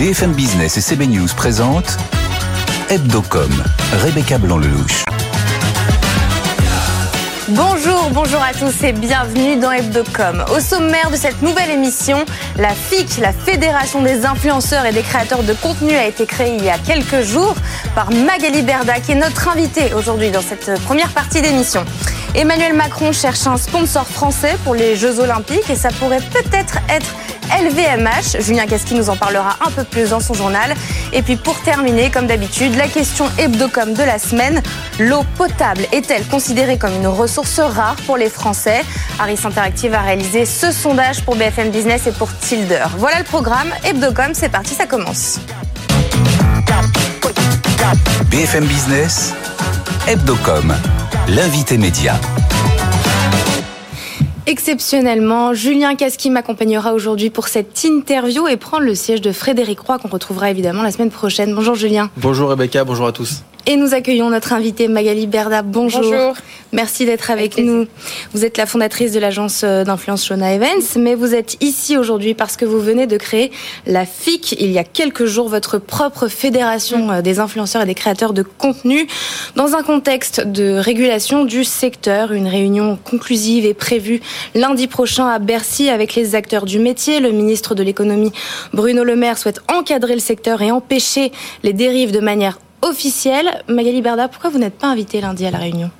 BFM Business et CB News présentent Hebdo.com, Rebecca Blanc-Lelouch. Bonjour à tous et bienvenue dans Hebdo.com. Au sommaire de cette nouvelle émission, la FIC, la Fédération des influenceurs et des créateurs de contenu, a été créée il y a quelques jours par Magali Berdah, qui est notre invitée aujourd'hui dans cette première partie d'émission. Emmanuel Macron cherche un sponsor français pour les Jeux Olympiques et ça pourrait peut-être être LVMH. Julien Casqui nous en parlera un peu plus dans son journal. Et puis pour terminer, comme d'habitude, la question Hebdo.com de la semaine. L'eau potable est-elle considérée comme une ressource rare pour les Français ? Harris Interactive a réalisé ce sondage pour BFM Business et pour Tilder. Voilà le programme. Hebdo.com, c'est parti, ça commence. BFM Business, Hebdo.com, l'invité média. Exceptionnellement, Julien Casqui m'accompagnera aujourd'hui pour cette interview et prend le siège de Frédéric Roy, qu'on retrouvera évidemment la semaine prochaine. Bonjour Julien. Bonjour Rebecca, bonjour à tous. Et nous accueillons notre invitée Magali Berdah. Bonjour. Bonjour. Merci d'être avec nous. Vous êtes la fondatrice de l'agence d'influence Shauna Events, mais vous êtes ici aujourd'hui parce que vous venez de créer la FIC il y a quelques jours, votre propre fédération des influenceurs et des créateurs de contenu, dans un contexte de régulation du secteur. Une réunion conclusive est prévue lundi prochain à Bercy avec les acteurs du métier. Le ministre de l'économie Bruno Le Maire souhaite encadrer le secteur et empêcher les dérives de manière officielle. Magali Berdah, pourquoi vous n'êtes pas invitée lundi à la réunion ?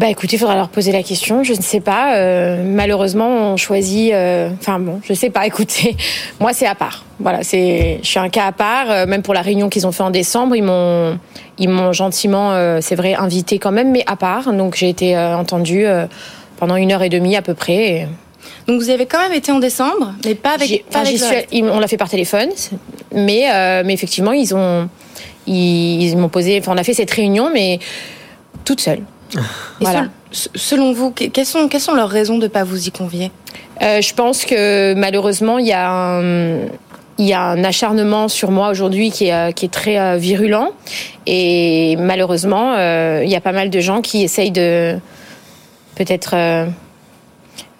Écoutez, il faudra leur poser la question, je ne sais pas. Malheureusement, on choisit... je ne sais pas, écoutez. Moi, c'est à part. Voilà, je suis un cas à part. Même pour la réunion qu'ils ont fait en décembre, ils m'ont gentiment, c'est vrai, invitée quand même, mais à part. Donc, j'ai été entendue pendant 1h30 à peu près. Donc, vous y avez quand même été en décembre, mais pas avec... On l'a fait par téléphone, mais effectivement, ils m'ont posé... on a fait cette réunion, mais toute seule. Voilà. Selon vous, quelles sont leurs raisons de ne pas vous y convier ? Je pense que malheureusement, il y a un acharnement sur moi aujourd'hui qui est très virulent. Et malheureusement, il y a pas mal de gens qui essayent de... peut-être...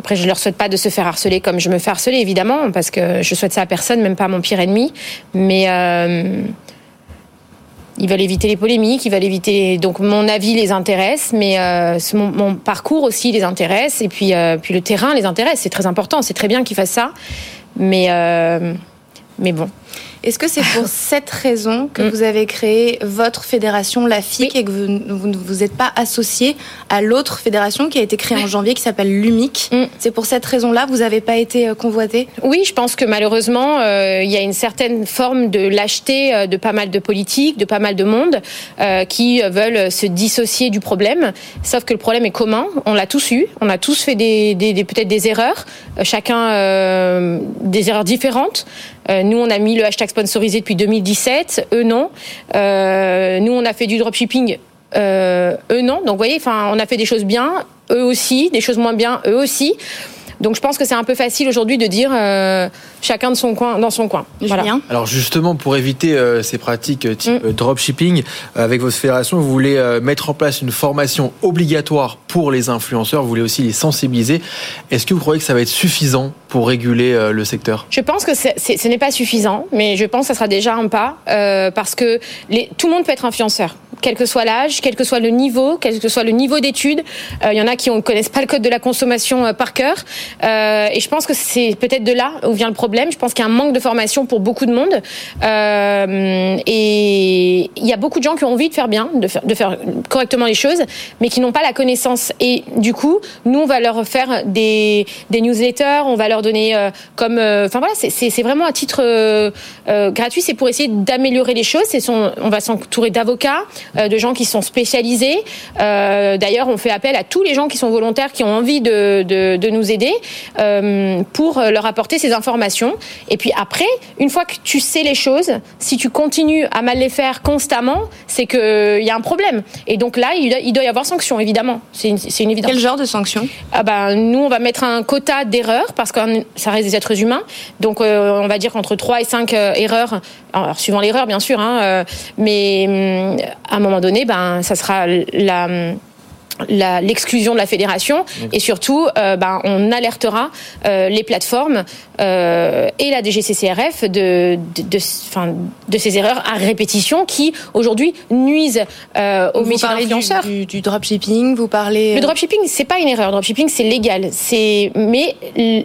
Après, je ne leur souhaite pas de se faire harceler comme je me fais harceler, évidemment, parce que je souhaite ça à personne, même pas à mon pire ennemi. Mais... ils veulent éviter les polémiques, donc mon avis les intéresse, mais mon parcours aussi les intéresse, et puis le terrain les intéresse, c'est très important, c'est très bien qu'ils fassent ça, mais bon. Est-ce que c'est pour cette raison que vous avez créé votre fédération, la FIC, et que vous ne vous êtes pas associé à l'autre fédération qui a été créée en janvier, qui s'appelle l'UMIC ? C'est pour cette raison-là que vous n'avez pas été convoité ? Oui, je pense que malheureusement, il y a une certaine forme de lâcheté de pas mal de politiques, de pas mal de monde qui veulent se dissocier du problème. Sauf que le problème est commun, on l'a tous eu, on a tous fait peut-être des erreurs, chacun des erreurs différentes. Nous, on a mis le hashtag sponsorisé depuis 2017, eux non. Nous, on a fait du dropshipping, eux non. Donc, vous voyez, on a fait des choses bien, eux aussi, des choses moins bien, eux aussi. Donc, je pense que c'est un peu facile aujourd'hui de dire chacun de son coin, dans son coin. Voilà. Alors, justement, pour éviter ces pratiques type dropshipping, avec votre fédération, vous voulez mettre en place une formation obligatoire pour les influenceurs. Vous voulez aussi les sensibiliser. Est-ce que vous croyez que ça va être suffisant pour réguler le secteur ? Je pense que ce n'est pas suffisant, mais je pense que ça sera déjà un pas parce que tout le monde peut être influenceur, quel que soit l'âge, quel que soit le niveau, quel que soit le niveau d'études. Il y en a qui ne connaissent pas le code de la consommation par cœur. Et je pense que c'est peut-être de là où vient le problème. Je pense qu'il y a un manque de formation pour beaucoup de monde. Et il y a beaucoup de gens qui ont envie de faire bien, de faire correctement les choses, mais qui n'ont pas la connaissance. Et du coup, nous, on va leur faire des newsletters, on va leur donner c'est vraiment à titre gratuit. C'est pour essayer d'améliorer les choses. On va s'entourer d'avocats, de gens qui sont spécialisés. D'ailleurs, on fait appel à tous les gens qui sont volontaires, qui ont envie de nous aider pour leur apporter ces informations. Et puis après, une fois que tu sais les choses, si tu continues à mal les faire constamment, c'est qu'il y a un problème. Et donc là, il doit y avoir sanction, évidemment. C'est une évidence. Quel genre de sanction ? Nous, on va mettre un quota d'erreurs parce que ça reste des êtres humains. Donc, on va dire qu'entre 3 et 5 erreurs, alors, suivant l'erreur, bien sûr, mais à un moment donné, ça sera l'exclusion de la fédération. Et surtout, on alertera les plateformes et la DGCCRF de ces erreurs à répétition qui, aujourd'hui, nuisent aux métiers d'influenceurs. Vous parlez du dropshipping, vous parlez... Le dropshipping, c'est pas une erreur. Le dropshipping, c'est légal. Mais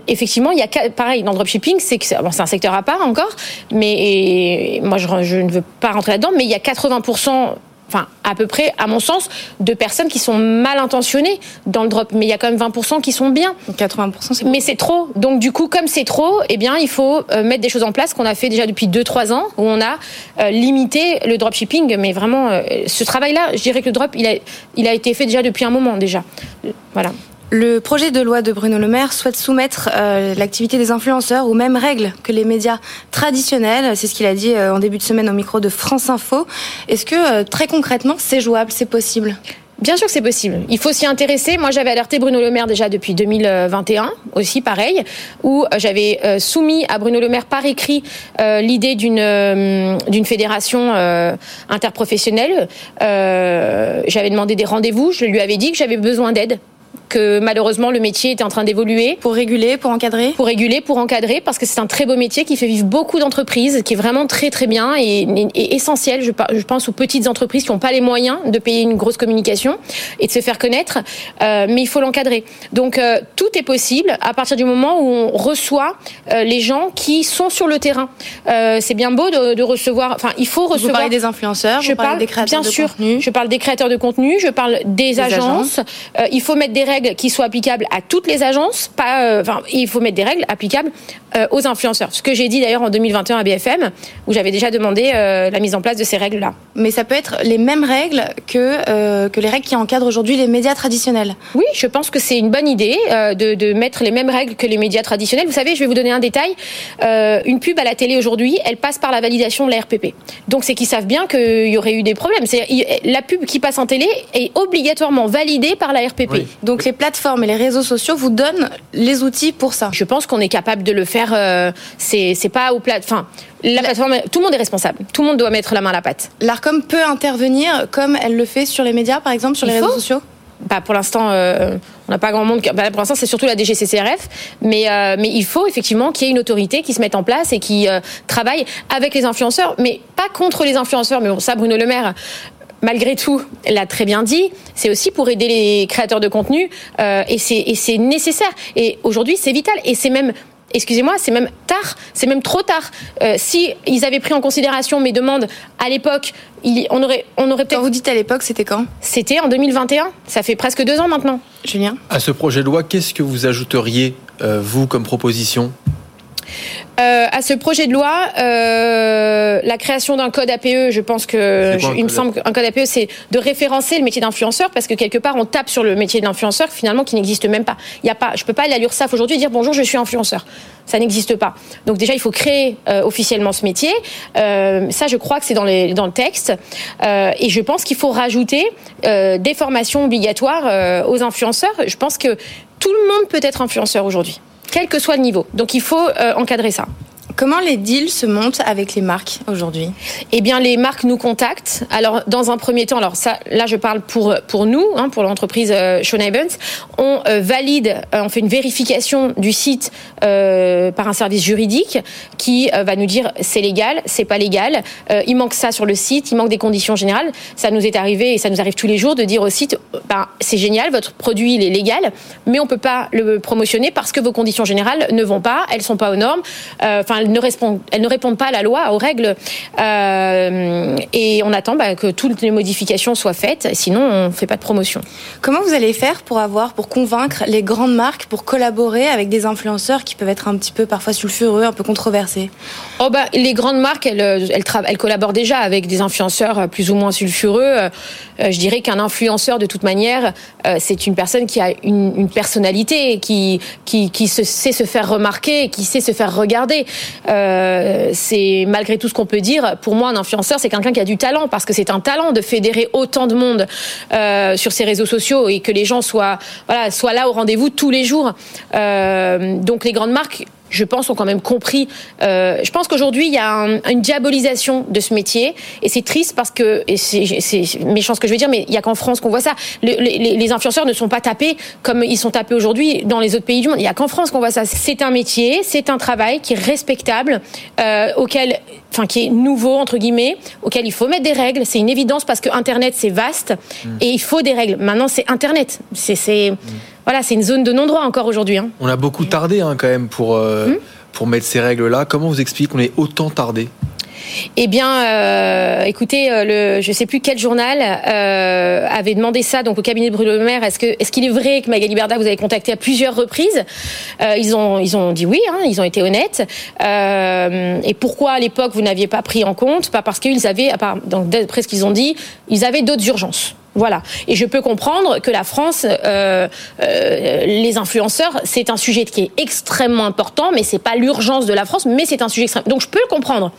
effectivement, il y a... Pareil, dans le dropshipping, c'est un secteur à part encore, mais moi, je ne veux pas rentrer là-dedans, mais il y a 80%... Enfin, à peu près, à mon sens, de personnes qui sont mal intentionnées dans le drop. Mais il y a quand même 20% qui sont bien. 80%, c'est bon. Mais c'est trop. Donc, du coup, comme c'est trop, il faut mettre des choses en place qu'on a fait déjà depuis 2-3 ans, où on a limité le dropshipping. Mais vraiment, ce travail-là, je dirais que le drop, il a été fait déjà depuis un moment, déjà. Voilà. Le projet de loi de Bruno Le Maire souhaite soumettre l'activité des influenceurs aux mêmes règles que les médias traditionnels. C'est ce qu'il a dit en début de semaine au micro de France Info. Est-ce que très concrètement, c'est jouable, c'est possible ? Bien sûr que c'est possible. Il faut s'y intéresser. Moi, j'avais alerté Bruno Le Maire déjà depuis 2021, aussi pareil, où j'avais soumis à Bruno Le Maire par écrit l'idée d'une fédération interprofessionnelle. J'avais demandé des rendez-vous. Je lui avais dit que j'avais besoin d'aide, que malheureusement le métier était en train d'évoluer. Pour réguler, pour encadrer ? Pour réguler, pour encadrer, parce que c'est un très beau métier qui fait vivre beaucoup d'entreprises, qui est vraiment très très bien et essentiel, je pense aux petites entreprises qui n'ont pas les moyens de payer une grosse communication et de se faire connaître, mais il faut l'encadrer. Donc tout est possible à partir du moment où on reçoit les gens qui sont sur le terrain. C'est bien beau de recevoir, enfin il faut recevoir... Vous parlez des influenceurs, vous parlez des créateurs de contenu ? Bien sûr, je parle des créateurs de contenu, je parle des agences. Il faut mettre des règles qui soient applicables à toutes les agences, il faut mettre des règles applicables aux influenceurs. Ce que j'ai dit d'ailleurs en 2021 à BFM, où j'avais déjà demandé la mise en place de ces règles-là. Mais ça peut être les mêmes règles que les règles qui encadrent aujourd'hui les médias traditionnels. Oui, je pense que c'est une bonne idée de mettre les mêmes règles que les médias traditionnels. Vous savez, je vais vous donner un détail. Une pub à la télé aujourd'hui, elle passe par la validation de la RPP. Donc c'est qu'ils savent bien qu'il y aurait eu des problèmes. La pub qui passe en télé est obligatoirement validée par la RPP. Oui. Donc les plateformes et les réseaux sociaux vous donnent les outils pour ça. Je pense qu'on est capable de le faire. C'est pas aux plateformes. La plateforme, tout le monde est responsable. Tout le monde doit mettre la main à la pâte. L'ARCOM peut intervenir comme elle le fait sur les médias, par exemple, sur les réseaux sociaux ? Pour l'instant, on n'a pas grand monde. Pour l'instant, c'est surtout la DGCCRF. Mais il faut effectivement qu'il y ait une autorité qui se mette en place et qui travaille avec les influenceurs, mais pas contre les influenceurs. Mais bon, ça, Bruno Le Maire, malgré tout, l'a très bien dit. C'est aussi pour aider les créateurs de contenu et c'est nécessaire. Et aujourd'hui, c'est vital. Et c'est même... Excusez-moi, c'est même tard, c'est même trop tard. Si ils avaient pris en considération mes demandes à l'époque, on aurait peut-être... Quand vous dites à l'époque, c'était quand ? C'était en 2021, ça fait presque 2 ans maintenant. Julien ? À ce projet de loi, qu'est-ce que vous ajouteriez, vous, comme proposition ? À ce projet de loi, la création d'un code APE, je pense que... Il me semble qu'un code APE, c'est de référencer le métier d'influenceur, parce que quelque part, on tape sur le métier d'influenceur, finalement, qui n'existe même pas. Je peux pas aller à l'URSSAF aujourd'hui et dire « Bonjour, je suis influenceur ». Ça n'existe pas. Donc déjà, il faut créer officiellement ce métier. Ça, je crois que c'est dans le texte. Et je pense qu'il faut rajouter des formations obligatoires aux influenceurs. Je pense que tout le monde peut être influenceur aujourd'hui, quel que soit le niveau. Donc il faut encadrer ça. Comment les deals se montent avec les marques aujourd'hui ? Les marques nous contactent. Alors, dans un premier temps, je parle pour nous, pour l'entreprise Shauna Events, on valide, on fait une vérification du site par un service juridique qui va nous dire c'est légal, c'est pas légal, il manque ça sur le site, il manque des conditions générales. Ça nous est arrivé et ça nous arrive tous les jours de dire au site c'est génial, votre produit il est légal, mais on peut pas le promotionner parce que vos conditions générales ne vont pas, elles sont pas aux normes. Elles ne répondent pas à la loi, aux règles. Et on attend que toutes les modifications soient faites. Sinon, on ne fait pas de promotion. Comment vous allez faire pour convaincre les grandes marques, pour collaborer avec des influenceurs qui peuvent être un petit peu parfois sulfureux, un peu controversés ? Les grandes marques, elles collaborent déjà avec des influenceurs plus ou moins sulfureux. Je dirais qu'un influenceur, de toute manière, c'est une personne qui a une personnalité, qui sait se faire remarquer, qui sait se faire regarder. C'est malgré tout ce qu'on peut dire, pour moi un influenceur c'est quelqu'un qui a du talent, parce que c'est un talent de fédérer autant de monde sur ses réseaux sociaux et que les gens soient là au rendez-vous tous les jours. Donc les grandes marques, je pense, ont quand même compris. Je pense qu'aujourd'hui, il y a une diabolisation de ce métier, et c'est triste parce que, et c'est méchant ce que je veux dire, mais il n'y a qu'en France qu'on voit ça. Les influenceurs ne sont pas tapés comme ils sont tapés aujourd'hui dans les autres pays du monde. Il n'y a qu'en France qu'on voit ça. C'est un métier, c'est un travail qui est respectable, auquel... Enfin, qui est nouveau, entre guillemets, auquel il faut mettre des règles. C'est une évidence parce que Internet, c'est vaste et il faut des règles. Maintenant, c'est Internet. Voilà, c'est une zone de non-droit encore aujourd'hui. Hein. On a beaucoup tardé quand même pour mettre ces règles-là. Comment vous expliquez qu'on ait autant tardé ? Eh bien, écoutez, je ne sais plus quel journal avait demandé ça donc au cabinet de Bruno Le Maire. Est-ce qu'il est vrai que Magali Berdah vous avez contacté à plusieurs reprises ? Ils ont dit oui, ils ont été honnêtes. Et pourquoi à l'époque vous n'aviez pas pris en compte ? Pas parce qu'ils avaient, d'après ce qu'ils ont dit, ils avaient d'autres urgences. Voilà. Et je peux comprendre que la France, les influenceurs, c'est un sujet qui est extrêmement important, mais c'est pas l'urgence de la France, mais c'est un sujet extrême. Donc je peux le comprendre.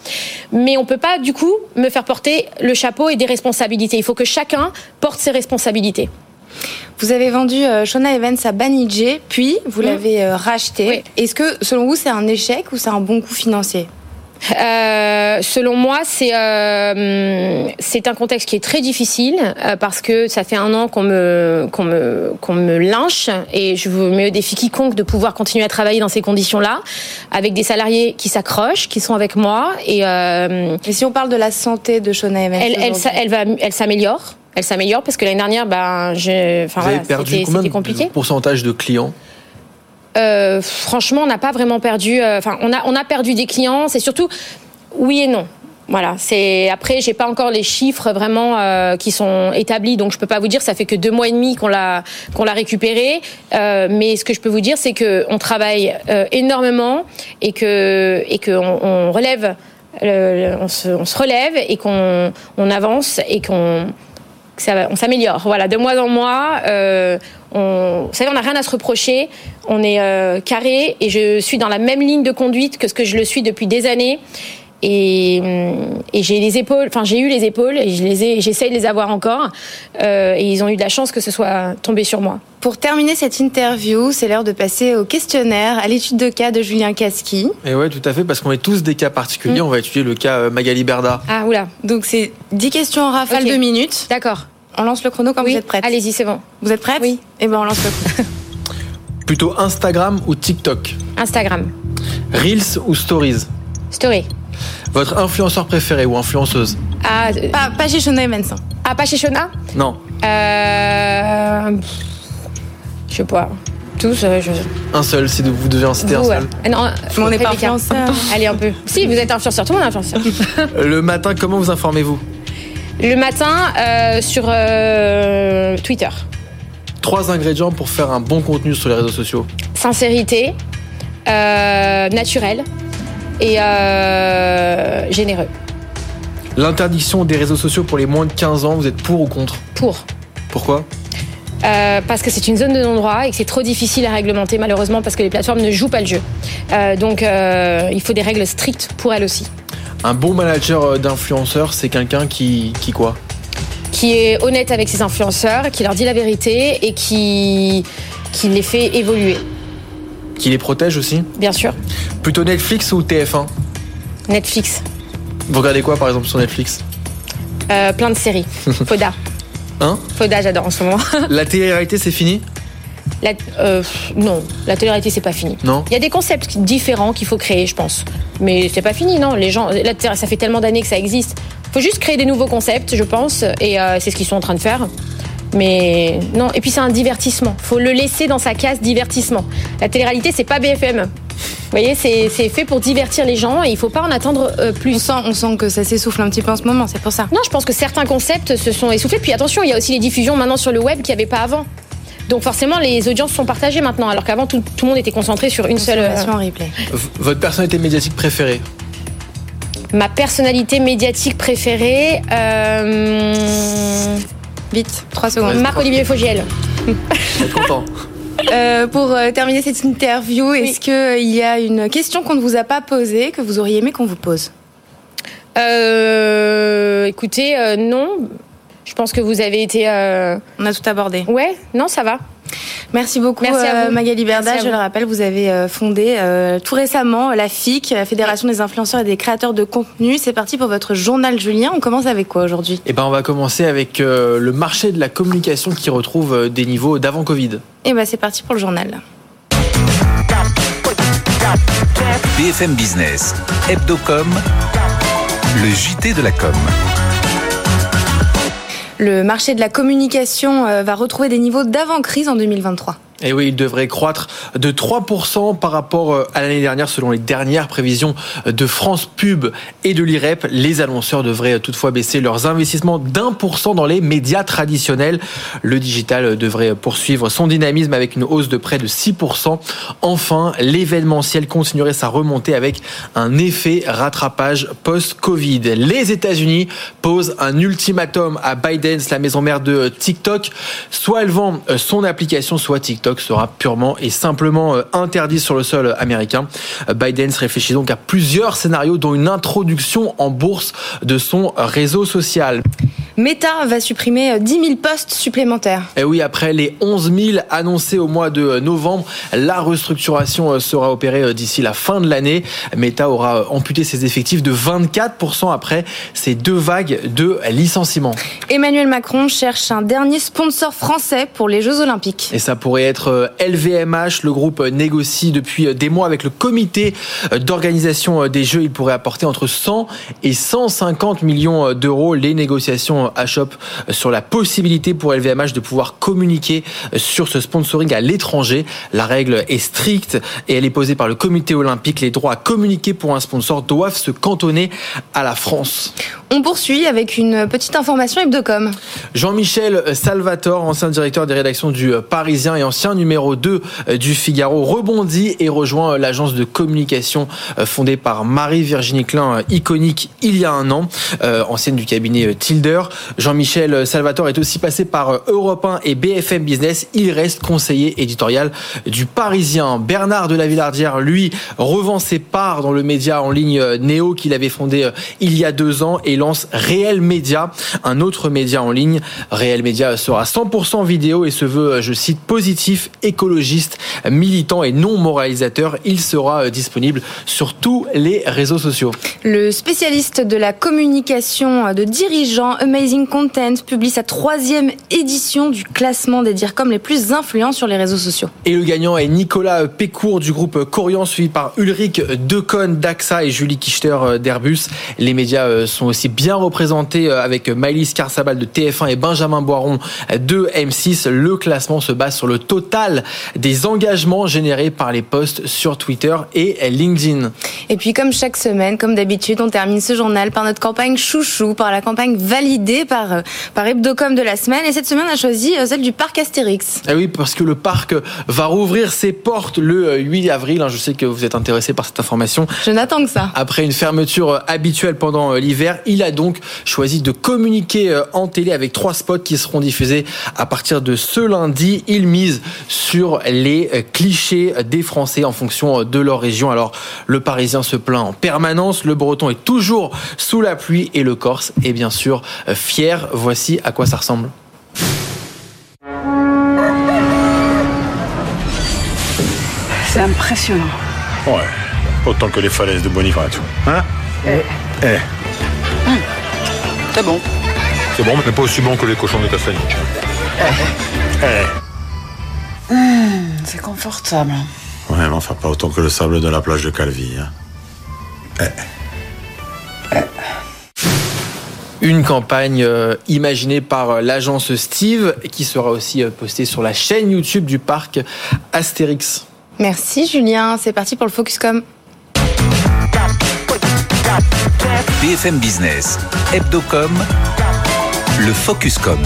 Mais on peut pas, du coup, me faire porter le chapeau et des responsabilités. Il faut que chacun porte ses responsabilités. Vous avez vendu Shauna Events à Banijé, puis vous l'avez racheté. Oui. Est-ce que, selon vous, c'est un échec ou c'est un bon coup financier ? Selon moi, c'est un contexte qui est très difficile parce que ça fait 1 an qu'on me lynche et je vous mets au défi quiconque de pouvoir continuer à travailler dans ces conditions-là avec des salariés qui s'accrochent, qui sont avec moi. Et si on parle de la santé de Shauna Evans, elle s'améliore. Elle s'améliore parce que l'année dernière, c'était compliqué. De pourcentage de clients. Franchement, on n'a pas vraiment perdu. On a perdu des clients. C'est surtout oui et non. Voilà. Après, j'ai pas encore les chiffres vraiment qui sont établis, donc je peux pas vous dire. Ça fait que 2 mois et demi qu'on l'a récupéré. Mais ce que je peux vous dire, c'est que on travaille énormément et qu'on relève, on se relève et qu'on avance et on s'améliore. Voilà, de mois en mois. Vous savez, on n'a rien à se reprocher. On est carré et je suis dans la même ligne de conduite que ce que je le suis depuis des années. Et j'ai eu les épaules et j'essaye de les avoir encore. Et ils ont eu de la chance que ce soit tombé sur moi. Pour terminer cette interview, c'est l'heure de passer au questionnaire, à l'étude de cas de Julien Casqui. Et ouais, tout à fait, parce qu'on est tous des cas particuliers. On va étudier le cas Magali Berdah. Ah, oula. Donc c'est 10 questions en rafale, 2 minutes. D'accord. On lance le chrono quand vous êtes prête. Allez-y, c'est bon. Vous êtes prête ? Oui. Eh ben on lance le chrono. Plutôt Instagram ou TikTok ? Instagram. Reels ou Stories ? Story. Votre influenceur préféré ou influenceuse ? Pas chez Shauna Evans. Ah, pas chez Shauna ? Non. Je sais pas. Tous. Un seul, si vous devez en citer un seul. Non, on n'est pas influenceur. Allez, un peu. Si, vous êtes influenceur, tout le monde est influenceur. Le matin, comment vous informez-vous ? Le matin, sur Twitter. 3 ingrédients pour faire un bon contenu sur les réseaux sociaux. Sincérité, naturel et généreux. L'interdiction des réseaux sociaux pour les moins de 15 ans, vous êtes pour ou contre ? Pour. Pourquoi ? Parce que c'est une zone de non-droit et que c'est trop difficile à réglementer, malheureusement, parce que les plateformes ne jouent pas le jeu. Donc, il faut des règles strictes pour elles aussi. Un bon manager d'influenceurs, c'est quelqu'un qui quoi ? Qui est honnête avec ses influenceurs, qui leur dit la vérité et qui les fait évoluer. Qui les protège aussi ? Bien sûr. Plutôt Netflix ou TF1 ? Netflix. Vous regardez quoi par exemple sur Netflix ? Plein de séries. Fauda. Fauda, j'adore en ce moment. La télé-réalité, c'est fini ? Non, la télé-réalité, c'est pas fini. Non. Il y a des concepts différents qu'il faut créer, je pense. Mais c'est pas fini, non. Les gens, ça fait tellement d'années que ça existe. Faut juste créer des nouveaux concepts, je pense, et c'est ce qu'ils sont en train de faire. Mais non. Et puis c'est un divertissement. Faut le laisser dans sa case divertissement. La télé-réalité, c'est pas BFM. Vous voyez, c'est fait pour divertir les gens et il faut pas en attendre plus. On sent que ça s'essouffle un petit peu en ce moment, c'est pour ça. Non, je pense que certains concepts se sont essoufflés. Puis attention, il y a aussi les diffusions maintenant sur le web qu'il n'y avait pas avant. Donc forcément, les audiences sont partagées maintenant, alors qu'avant, tout le monde était concentré sur une seule... replay. Votre personnalité médiatique préférée ? Ma personnalité médiatique préférée... Vite, 3 secondes. Marc-Olivier Fogiel. Je suis content. Pour terminer cette interview, est-ce qu'il y a une question qu'on ne vous a pas posée, que vous auriez aimé qu'on vous pose ? Écoutez, non... Je pense que vous avez été... On a tout abordé. Ouais, non, ça va. Merci beaucoup. Merci à vous. Magali Berdah. Je le rappelle, vous avez fondé tout récemment la FIC, la Fédération des influenceurs et des créateurs de contenu. C'est parti pour votre journal, Julien. On commence avec quoi aujourd'hui ? Eh ben, on va commencer avec le marché de la communication qui retrouve des niveaux d'avant Covid. Eh ben, c'est parti pour le journal. BFM Business, Hebdo.com, le JT de la com. Le marché de la communication va retrouver des niveaux d'avant-crise en 2023. Et oui, il devrait croître de 3% par rapport à l'année dernière, selon les dernières prévisions de France Pub et de l'IREP. Les annonceurs devraient toutefois baisser leurs investissements d'1% dans les médias traditionnels. Le digital devrait poursuivre son dynamisme avec une hausse de près de 6%. Enfin, l'événementiel continuerait sa remontée avec un effet rattrapage post-Covid. Les États-Unis posent un ultimatum à Biden, la maison mère de TikTok. Soit elle vend son application, soit TikTok sera purement et simplement interdit sur le sol américain. Biden réfléchit donc à plusieurs scénarios, dont une introduction en bourse de son réseau social. Meta va supprimer 10 000 postes supplémentaires. Et oui, après les 11 000 annoncés au mois de novembre, la restructuration sera opérée d'ici la fin de l'année. Meta aura amputé ses effectifs de 24% après ces deux vagues de licenciements. Emmanuel Macron cherche un dernier sponsor français pour les Jeux Olympiques. Et ça pourrait être LVMH. Le groupe négocie depuis des mois avec le comité d'organisation des Jeux. Il pourrait apporter entre 100 et 150 millions d'euros. Les négociations achoppe sur la possibilité pour LVMH de pouvoir communiquer sur ce sponsoring à l'étranger. La règle est stricte et elle est posée par le comité olympique. Les droits à communiquer pour un sponsor doivent se cantonner à la France. On poursuit avec une petite information Hebdo.com. Jean-Michel Salvator, ancien directeur des rédactions du Parisien et ancien numéro 2 du Figaro, rebondit et rejoint l'agence de communication fondée par Marie-Virginie Klein, iconique il y a un an, ancienne du cabinet Tilder. Jean-Michel Salvator est aussi passé par Europe 1 et BFM Business. Il reste conseiller éditorial du Parisien. Bernard de la Villardière, lui, revend ses parts dans le média en ligne Néo qu'il avait fondé il y a 2 ans et lance Réel Média, un autre média en ligne. Réel Média sera 100% vidéo et se veut, je cite, positif, écologiste, militant et non moralisateur. Il sera disponible sur tous les réseaux sociaux. Le spécialiste de la communication de dirigeants Content publie sa 3e édition du classement des DIRCOM les plus influents sur les réseaux sociaux. Et le gagnant est Nicolas Pécourt du groupe Corian, suivi par Ulrich Decon d'AXA et Julie Kichter d'Airbus. Les médias sont aussi bien représentés avec Maëlys Carsabal de TF1 et Benjamin Boiron de M6. Le classement se base sur le total des engagements générés par les posts sur Twitter et LinkedIn. Et puis comme chaque semaine, comme d'habitude, on termine ce journal par notre campagne chouchou, par la campagne validée par Hebdo.com de la semaine. Et cette semaine, on a choisi celle du Parc Astérix. Ah oui, parce que le parc va rouvrir ses portes le 8 avril. Je sais que vous êtes intéressé par cette information. Je n'attends que ça. Après une fermeture habituelle pendant l'hiver, il a donc choisi de communiquer en télé avec 3 spots qui seront diffusés à partir de ce lundi. Il mise sur les clichés des Français en fonction de leur région. Alors, le Parisien se plaint en permanence, le Breton est toujours sous la pluie et le Corse est bien sûr fier. Voici à quoi ça ressemble. C'est impressionnant. Ouais, autant que les falaises de Bonifacio. Hein ? C'est bon. C'est bon, mais pas aussi bon que les cochons de Castanic. C'est confortable. Ouais, mais enfin pas autant que le sable de la plage de Calvi. Une campagne imaginée par l'agence Steve qui sera aussi postée sur la chaîne YouTube du Parc Astérix. Merci Julien, c'est parti pour le Focus.com. BFM Business, Hebdo.com, le Focus.com.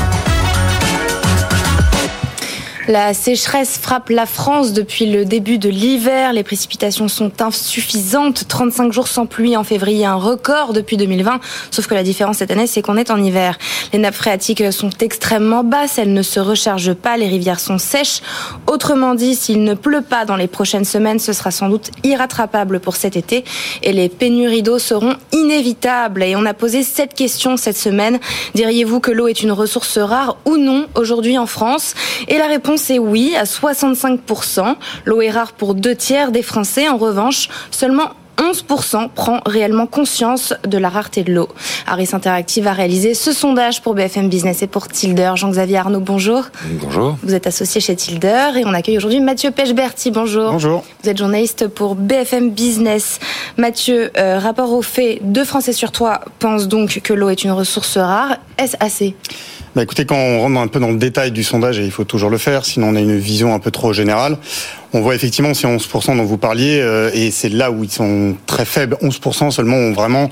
La sécheresse frappe la France depuis le début de l'hiver. Les précipitations sont insuffisantes. 35 jours sans pluie en février, un record depuis 2020. Sauf que la différence cette année, c'est qu'on est en hiver. Les nappes phréatiques sont extrêmement basses. Elles ne se rechargent pas. Les rivières sont sèches. Autrement dit, s'il ne pleut pas dans les prochaines semaines, ce sera sans doute irrattrapable pour cet été. Et les pénuries d'eau seront inévitables. Et on a posé 7 questions cette semaine. Diriez-vous que l'eau est une ressource rare ou non aujourd'hui en France ? Et la réponse Français, oui, à 65%. L'eau est rare pour 2 tiers des Français. En revanche, seulement 11% prend réellement conscience de la rareté de l'eau. Harris Interactive a réalisé ce sondage pour BFM Business et pour Tilder. Jean-Xavier Arnaud, bonjour. Bonjour. Vous êtes associé chez Tilder et on accueille aujourd'hui Mathieu Pechberti. Bonjour. Bonjour. Vous êtes journaliste pour BFM Business. Mathieu, rapport aux faits, 2 Français sur 3 pensent donc que l'eau est une ressource rare. Est-ce assez ? Bah écoutez, quand on rentre un peu dans le détail du sondage, et il faut toujours le faire, sinon on a une vision un peu trop générale, on voit effectivement ces 11% dont vous parliez, et c'est là où ils sont très faibles, 11% seulement ont vraiment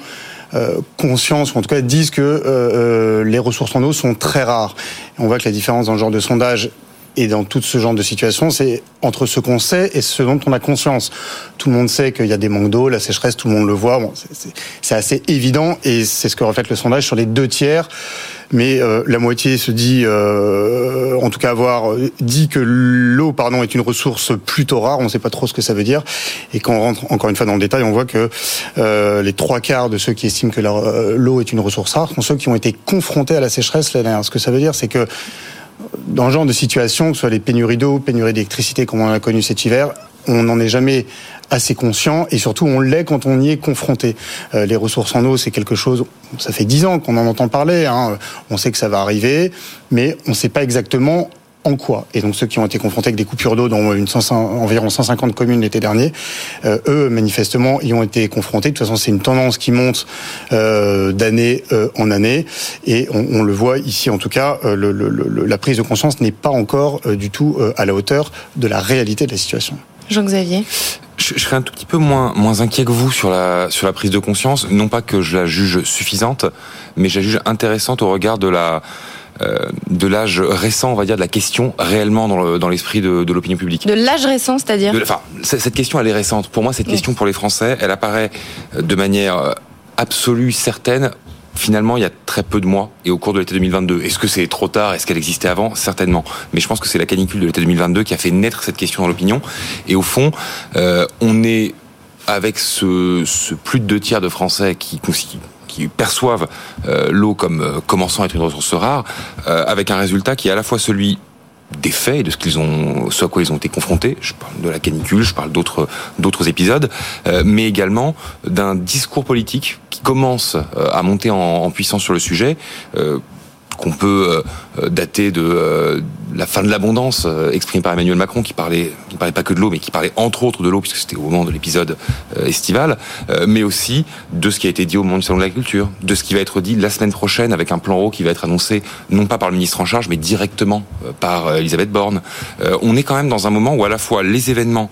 conscience, ou en tout cas disent que les ressources en eau sont très rares. Et on voit que la différence dans le genre de sondage et dans tout ce genre de situation, c'est entre ce qu'on sait et ce dont on a conscience. Tout le monde sait qu'il y a des manques d'eau, la sécheresse, tout le monde le voit. Bon, c'est assez évident et c'est ce que reflète le sondage sur les 2 tiers. Mais la moitié se dit, en tout cas avoir dit que l'eau, est une ressource plutôt rare. On ne sait pas trop ce que ça veut dire. Et quand on rentre encore une fois dans le détail, on voit que les 3 quarts de ceux qui estiment que l'eau est une ressource rare sont ceux qui ont été confrontés à la sécheresse l'année dernière. Ce que ça veut dire, c'est que dans le genre de situation, que ce soit les pénuries d'eau, pénuries d'électricité, comme on en a connu cet hiver, on n'en est jamais assez conscient et surtout on l'est quand on y est confronté. Les ressources en eau, c'est quelque chose, ça fait 10 ans qu'on en entend parler, hein. On sait que ça va arriver, mais on ne sait pas exactement en quoi. Et donc ceux qui ont été confrontés avec des coupures d'eau dans environ 150 communes l'été dernier, eux, manifestement, y ont été confrontés. De toute façon, c'est une tendance qui monte d'année en année. Et on le voit ici, en tout cas, la prise de conscience n'est pas encore du tout à la hauteur de la réalité de la situation. Jean-Xavier ? Je serais un tout petit peu moins inquiet que vous sur la prise de conscience. Non pas que je la juge suffisante, mais je la juge intéressante au regard de l'âge récent, on va dire, de la question réellement dans l'esprit de l'opinion publique. De l'âge récent, c'est-à-dire ? Cette question, elle est récente. Pour moi, cette question, pour les Français, elle apparaît de manière absolue, certaine, finalement, il y a très peu de mois et au cours de l'été 2022. Est-ce que c'est trop tard ? Est-ce qu'elle existait avant ? Certainement. Mais je pense que c'est la canicule de l'été 2022 qui a fait naître cette question dans l'opinion. Et au fond, on est avec ce plus de 2 tiers de Français qui perçoivent l'eau comme commençant à être une ressource rare, avec un résultat qui est à la fois celui des faits et de ce à quoi ils ont été confrontés. Je parle de la canicule, je parle d'autres épisodes, mais également d'un discours politique qui commence à monter en puissance sur le sujet, qu'on peut dater de la fin de l'abondance exprimée par Emmanuel Macron, qui ne parlait pas que de l'eau, mais qui parlait entre autres de l'eau, puisque c'était au moment de l'épisode estival, mais aussi de ce qui a été dit au moment du Salon de l'Agriculture, de ce qui va être dit la semaine prochaine avec un plan eau qui va être annoncé, non pas par le ministre en charge, mais directement par Elisabeth Borne. On est quand même dans un moment où à la fois les événements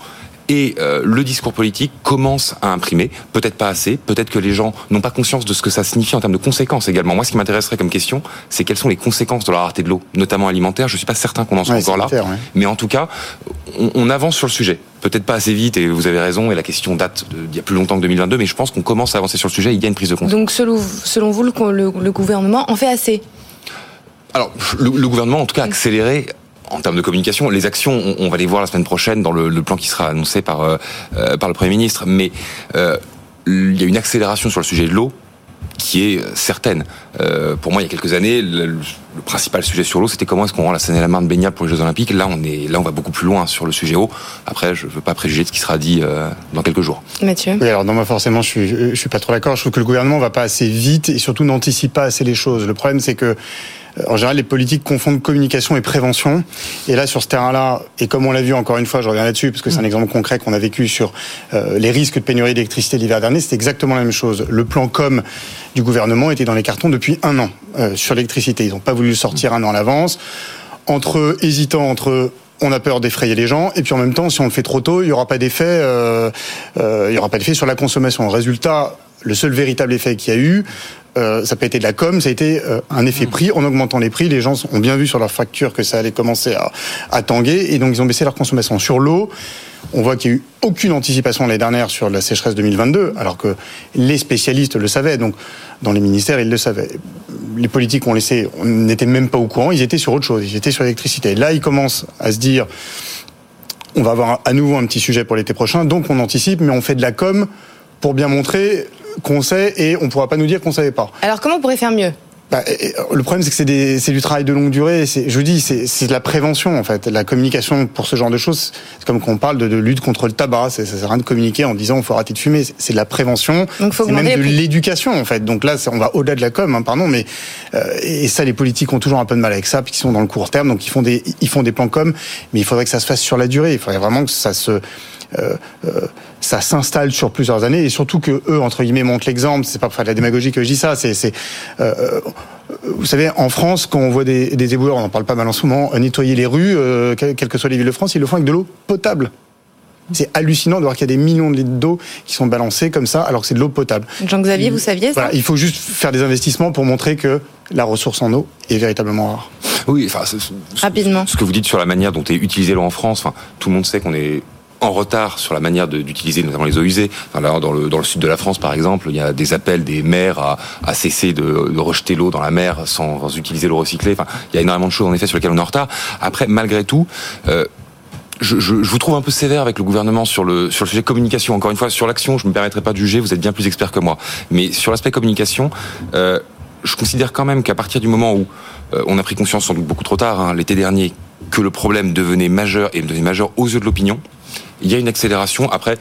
et le discours politique commence à imprimer, peut-être pas assez, peut-être que les gens n'ont pas conscience de ce que ça signifie en termes de conséquences également. Moi, ce qui m'intéresserait comme question, c'est quelles sont les conséquences de la rareté de l'eau, notamment alimentaire. Je suis pas certain qu'on en soit encore là, mais en tout cas, on avance sur le sujet. Peut-être pas assez vite, et vous avez raison, et la question date d'il y a plus longtemps que 2022, mais je pense qu'on commence à avancer sur le sujet, et il y a une prise de conscience. Donc, selon vous, le gouvernement en fait assez ? Alors, le gouvernement, en tout cas, a accéléré en termes de communication. Les actions, on va les voir la semaine prochaine dans le plan qui sera annoncé par le Premier ministre. Mais il y a une accélération sur le sujet de l'eau qui est certaine. Pour moi, il y a quelques années, le principal sujet sur l'eau, c'était comment est-ce qu'on rend la Seine et la Marne baignable pour les Jeux Olympiques. Là, on va beaucoup plus loin sur le sujet eau. Après, je ne veux pas préjuger de ce qui sera dit dans quelques jours. Mathieu ? Oui, alors, non, moi, forcément, je suis pas trop d'accord. Je trouve que le gouvernement ne va pas assez vite et surtout n'anticipe pas assez les choses. Le problème, c'est que en général, les politiques confondent communication et prévention. Et là, sur ce terrain-là, et comme on l'a vu encore une fois, je reviens là-dessus, parce que c'est un exemple concret qu'on a vécu sur les risques de pénurie d'électricité l'hiver dernier, c'était exactement la même chose. Le plan com du gouvernement était dans les cartons depuis 1 an sur l'électricité. Ils n'ont pas voulu le sortir 1 an à l'avance. Hésitant entre on a peur d'effrayer les gens, et puis en même temps, si on le fait trop tôt, il n'y aura pas d'effet sur la consommation. Résultat, le seul véritable effet qu'il y a eu, ça peut être de la com, ça a été un effet prix. En augmentant les prix, les gens ont bien vu sur leur facture que ça allait commencer à tanguer, et donc ils ont baissé leur consommation. Sur l'eau, on voit qu'il n'y a eu aucune anticipation l'année dernière sur la sécheresse 2022, alors que les spécialistes le savaient, donc dans les ministères, ils le savaient. Les politiques on n'était même pas au courant, ils étaient sur autre chose, ils étaient sur l'électricité. Là, ils commencent à se dire, on va avoir à nouveau un petit sujet pour l'été prochain, donc on anticipe, mais on fait de la com pour bien montrer qu'on sait et on ne pourra pas nous dire qu'on ne savait pas. Alors comment on pourrait faire mieux ? Bah, le problème, c'est que c'est du travail de longue durée. C'est de la prévention, en fait. La communication pour ce genre de choses, c'est comme quand on parle de lutte contre le tabac. Ça sert à rien de communiquer en disant, il faut arrêter de fumer. C'est de la prévention. Donc, c'est même de l'éducation, en fait. Donc là, on va au-delà de la com, mais et ça, les politiques ont toujours un peu de mal avec ça, puis qu'ils sont dans le court terme. Donc, ils font des plans com, mais il faudrait que ça se fasse sur la durée. Il faudrait vraiment que ça s'installe sur plusieurs années, et surtout que eux, entre guillemets, montrent l'exemple. C'est pas pour faire de la démagogie que je dis ça. Vous savez, en France, quand on voit des éboueurs, on en parle pas mal en ce moment, nettoyer les rues, quelles que soient les villes de France, ils le font avec de l'eau potable. C'est hallucinant de voir qu'il y a des millions de litres d'eau qui sont balancés comme ça, alors que c'est de l'eau potable. Jean-Xavier, vous saviez ça ? Voilà, il faut juste faire des investissements pour montrer que la ressource en eau est véritablement rare. Oui, enfin, rapidement. Ce que vous dites sur la manière dont est utilisée l'eau en France, enfin, tout le monde sait qu'on est en retard sur la manière d'utiliser notamment les eaux usées. Enfin, là, dans le sud de la France, par exemple, il y a des appels des maires à cesser de rejeter l'eau dans la mer sans utiliser l'eau recyclée. Enfin, il y a énormément de choses, en effet, sur lesquelles on est en retard. Après, malgré tout, je vous trouve un peu sévère avec le gouvernement sur le sujet communication. Encore une fois, sur l'action, je ne me permettrai pas de juger, vous êtes bien plus expert que moi. Mais sur l'aspect communication, je considère quand même qu'à partir du moment où on a pris conscience, sans doute beaucoup trop tard, l'été dernier, que le problème devenait majeur aux yeux de l'opinion, il y a une accélération. Après,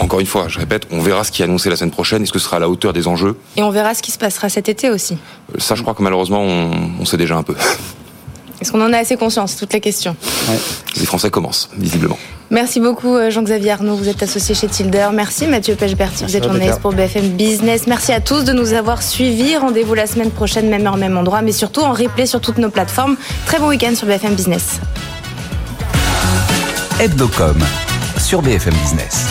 encore une fois, je répète, on verra ce qui est annoncé la semaine prochaine. Est-ce que ce sera à la hauteur des enjeux ? Et on verra ce qui se passera cet été aussi. Ça, je crois que malheureusement, on sait déjà un peu. Est-ce qu'on en a assez conscience ? C'est toute la question. Ouais. Les Français commencent, visiblement. Merci beaucoup Jean-Xavier Arnaud, vous êtes associé chez Tilder. Merci Mathieu Pechberti, vous êtes journaliste pour BFM Business. Merci à tous de nous avoir suivis. Rendez-vous la semaine prochaine, même heure, même endroit, mais surtout en replay sur toutes nos plateformes. Très bon week-end sur BFM Business. Hebdo.com sur BFM Business.